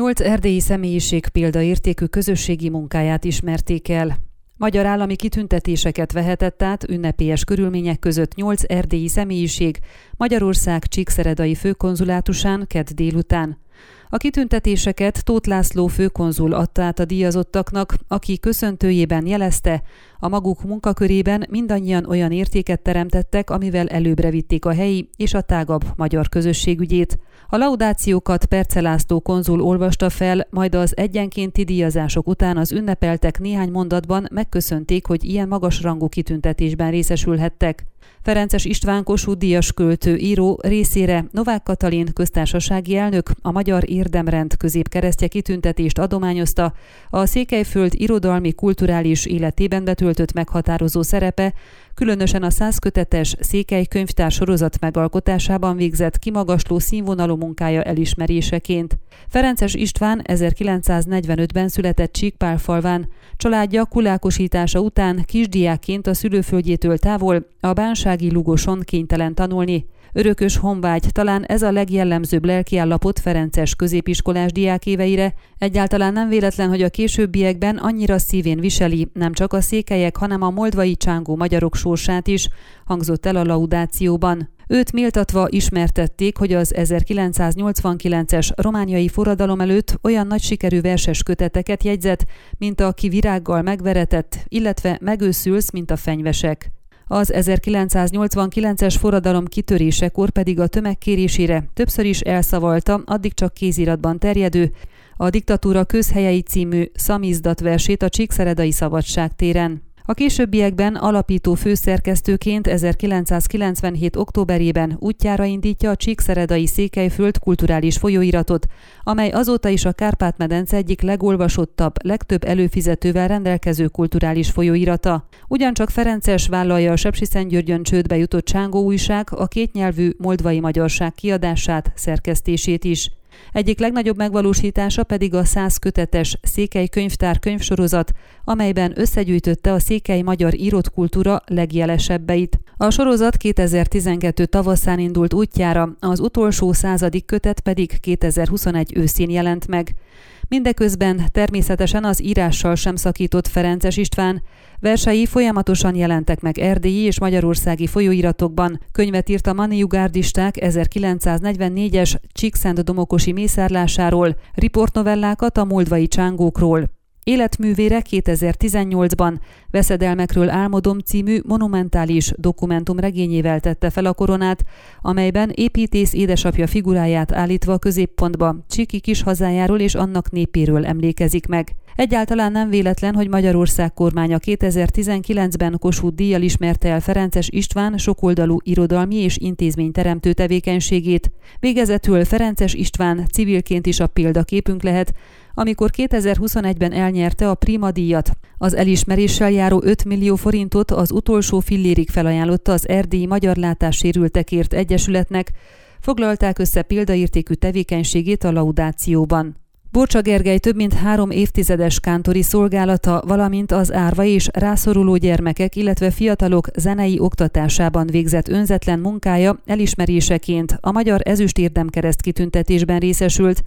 8 erdélyi személyiség példaértékű közösségi munkáját ismerték el. Magyar állami kitüntetéseket vehetett át ünnepélyes körülmények között 8 erdélyi személyiség Magyarország Csíkszeredai főkonzulátusán kedd délután. A kitüntetéseket Tóth László főkonzul adta át a díjazottaknak, aki köszöntőjében jelezte, a maguk munkakörében mindannyian olyan értéket teremtettek, amivel előbbre vitték a helyi és a tágabb magyar közösség ügyét. A laudációkat Perce László konzul olvasta fel, majd az egyenkénti díjazások után az ünnepeltek néhány mondatban megköszönték, hogy ilyen magasrangú kitüntetésben részesülhettek. Ferenczes István Kossuth díjas költő író részére Novák Katalin köztársasági elnök a Magyar Érdemrend középkeresztje kitüntetést adományozta, a Székelyföld irodalmi-kulturális életében betöltött meghatározó szerepe, különösen a 100 kötetes Székely könyvtár sorozat megalkotásában végzett kimagasló színvonalú munkája elismeréseként. Ferenczes István 1945-ben született Csíkpálfalván. Családja kulákosítása után kisdiákként a szülőföldjétől távol, a bánsági Lugoson kénytelen tanulni. Örökös honvágy, talán ez a legjellemzőbb lelkiállapot Ferenczes középiskolás diákéveire, egyáltalán nem véletlen, hogy a későbbiekben annyira szívén viseli nem csak a székelyek, hanem a moldvai csángó magyarok sorsát is, hangzott el a laudációban. Őt méltatva ismertették, hogy az 1989-es romániai forradalom előtt olyan nagy sikerű verses köteteket jegyzett, mint a Ki virággal megveretett, illetve Megőszülsz, mint a fenyvesek. Az 1989-es forradalom kitörésekor pedig a tömegkérésére többször is elszavalta addig csak kéziratban terjedő, a Diktatúra közhelyei című szamizdat versét a Csíkszeredai Szabadság téren. A későbbiekben alapító főszerkesztőként 1997. októberében útjára indítja a Csíkszeredai Székelyföld kulturális folyóiratot, amely azóta is a Kárpát-medence egyik legolvasottabb, legtöbb előfizetővel rendelkező kulturális folyóirata. Ugyancsak Ferenczes vállalja a Sepsiszentgyörgyön csődbe jutott Csángóújság, a kétnyelvű Moldvai Magyarság kiadását, szerkesztését is. Egyik legnagyobb megvalósítása pedig a 100 kötetes Székely könyvtár könyvsorozat, amelyben összegyűjtötte a székely magyar írott kultúra legjelesebbeit. A sorozat 2012 tavaszán indult útjára, az utolsó 100. kötet pedig 2021 őszén jelent meg. Mindeközben természetesen az írással sem szakított Ferenczes István. Versei folyamatosan jelentek meg erdélyi és magyarországi folyóiratokban. Könyvet írt a maniugárdisták 1944-es Csíkszent domokosi mészárlásáról, riportnovellákat a moldvai csángókról. Életművére 2018-ban Veszedelmekről álmodom című monumentális dokumentumregényével tette fel a koronát, amelyben építész édesapja figuráját állítva a középpontba, csíki kis hazájáról és annak népéről emlékezik meg. Egyáltalán nem véletlen, hogy Magyarország kormánya 2019-ben Kossuth díjjal ismerte el Ferenczes István sokoldalú irodalmi és intézményteremtő tevékenységét. Végezetül Ferenczes István civilként is a példaképünk lehet, amikor 2021-ben elnyerte a Prima díjat. Az elismeréssel járó 5 millió forintot az utolsó fillérig felajánlotta az Erdélyi Magyar Látássérültekért Egyesületnek, foglalták össze példaértékű tevékenységét a laudációban. Borcsa Gergely több mint 3 évtizedes kántori szolgálata, valamint az árva és rászoruló gyermekek, illetve fiatalok zenei oktatásában végzett önzetlen munkája elismeréseként a Magyar Ezüst Érdemkereszt kitüntetésben részesült.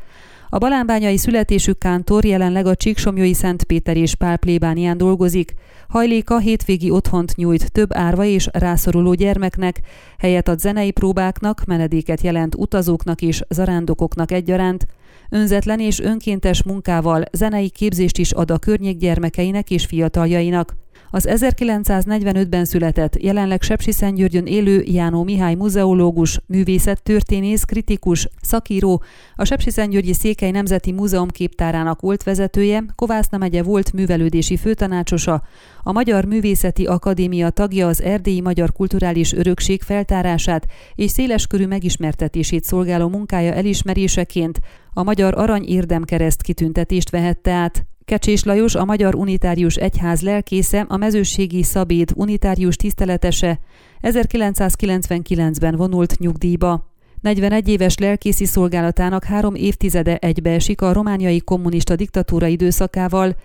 A balánbányai születésű kántor jelenleg a csíksomlyói Szent Péter és Pál plébánián dolgozik. Hajléka hétvégi otthont nyújt több árva és rászoruló gyermeknek, helyet ad zenei próbáknak, menedéket jelent utazóknak és zarándokoknak egyaránt. Önzetlen és önkéntes munkával zenei képzést is ad a környék gyermekeinek és fiataljainak. Az 1945-ben született, jelenleg Sepsiszentgyörgyön élő Jánó Mihály muzeológus, művészettörténész, kritikus, szakíró, a Sepsiszentgyörgyi Székely Nemzeti Múzeum képtárának volt vezetője, Kovászna megye volt művelődési főtanácsosa, a Magyar Művészeti Akadémia tagja, az erdélyi magyar kulturális örökség feltárását és széleskörű megismertetését szolgáló munkája elismeréseként a Magyar Arany Érdemkereszt kitüntetést vehette át. Kecsés Lajos, a Magyar Unitárius Egyház lelkésze, a mezőségi szabéd unitárius tiszteletese 1999-ben vonult nyugdíjba. 41 éves lelkészi szolgálatának 3 évtizede egybeesik a romániai kommunista diktatúra időszakával.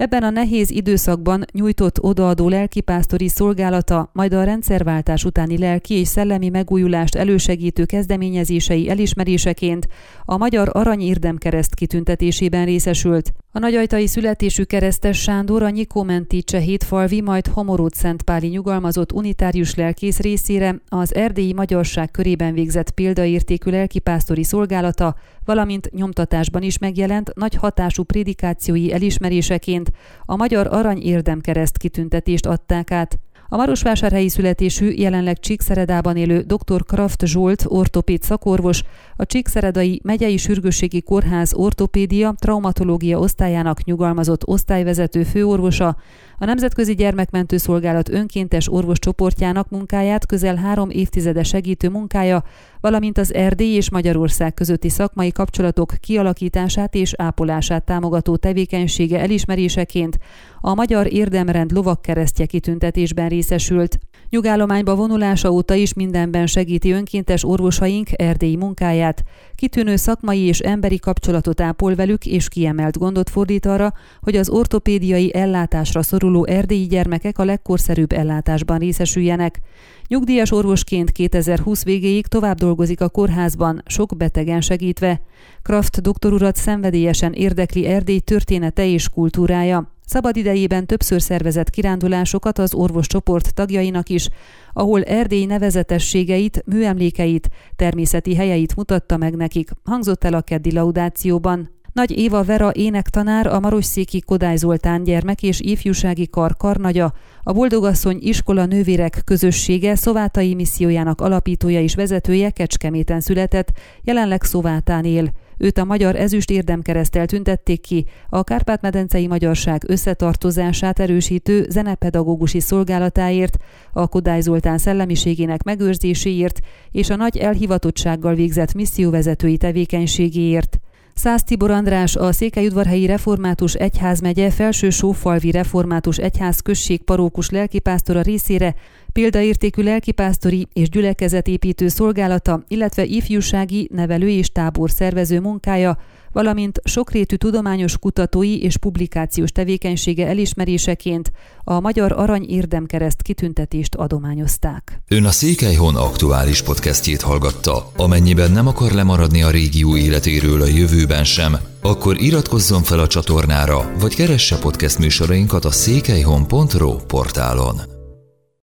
Ebben a nehéz időszakban nyújtott odaadó lelkipásztori szolgálata, majd a rendszerváltás utáni lelki és szellemi megújulást elősegítő kezdeményezései elismeréseként a Magyar Arany Érdemkereszt kitüntetésében részesült. A nagyajtai születésű Keresztes Sándor a Nyikómenti Csehétfalvi, majd Homoród-Szentpáli nyugalmazott unitárius lelkész részére az erdélyi magyarság körében végzett példaértékű lelkipásztori szolgálata, valamint nyomtatásban is megjelent nagy hatású prédikációi elismeréseként a Magyar Arany Érdemkereszt kitüntetést adták át. A marosvásárhelyi születésű, jelenleg Csíkszeredában élő dr. Kraft Zsolt ortopéd szakorvos a Csíkszeredai Megyei Sürgősségi Kórház ortopédia traumatológia osztályának nyugalmazott osztályvezető főorvosa, a Nemzetközi Gyermekmentő Szolgálat önkéntes orvoscsoportjának munkáját közel 3 évtizede segítő munkája, valamint az Erdély és Magyarország közötti szakmai kapcsolatok kialakítását és ápolását támogató tevékenysége elismeréseként a Magyar Érdemrend lovagkeresztje kitüntetésben részesült. Nyugállományba vonulása óta is mindenben segíti önkéntes orvosaink erdélyi munkáját. Kitűnő szakmai és emberi kapcsolatot ápol velük, és kiemelt gondot fordít arra, hogy az ortopédiai ellátásra szoruló erdélyi gyermekek a legkorszerűbb ellátásban részesüljenek. Nyugdíjas orvosként 2020 végéig tovább dolgozik a kórházban, sok betegen segítve. Kraft doktorurat szenvedélyesen érdekli Erdély története és kultúrája. Szabadidejében többször szervezett kirándulásokat az orvoscsoport tagjainak is, ahol Erdély nevezetességeit, műemlékeit, természeti helyeit mutatta meg nekik, hangzott el a keddi laudációban. Nagy Éva Vera énektanár, a marosszéki Kodály Zoltán gyermek és ifjúsági kar karnagya, a Boldogasszony iskola nővérek közössége szovátai missziójának alapítója és vezetője Kecskeméten született, jelenleg Szovátán él. Őt a Magyar Ezüst Érdemkereszttel tüntették ki, a kárpát-medencei magyarság összetartozását erősítő zenepedagógusi szolgálatáért, a Kodály Zoltán szellemiségének megőrzéséért és a nagy elhivatottsággal végzett misszióvezetői tevékenységéért. Szász Tibor András, a Székelyudvarhelyi Református Egyházmegye Felső-Sófalvi Református Egyházközség parókus lelkipásztora részére példaértékű lelkipásztori és gyülekezetépítő szolgálata, illetve ifjúsági, nevelő és tábor szervező munkája, valamint sokrétű tudományos kutatói és publikációs tevékenysége elismeréseként a Magyar Arany Érdemkereszt kitüntetést adományozták. Ön a Székelyhon aktuális podcastjét hallgatta. Amennyiben nem akar lemaradni a régió életéről a jövőben sem, akkor iratkozzon fel a csatornára, vagy keresse podcast műsorainkat a székelyhon.ro portálon.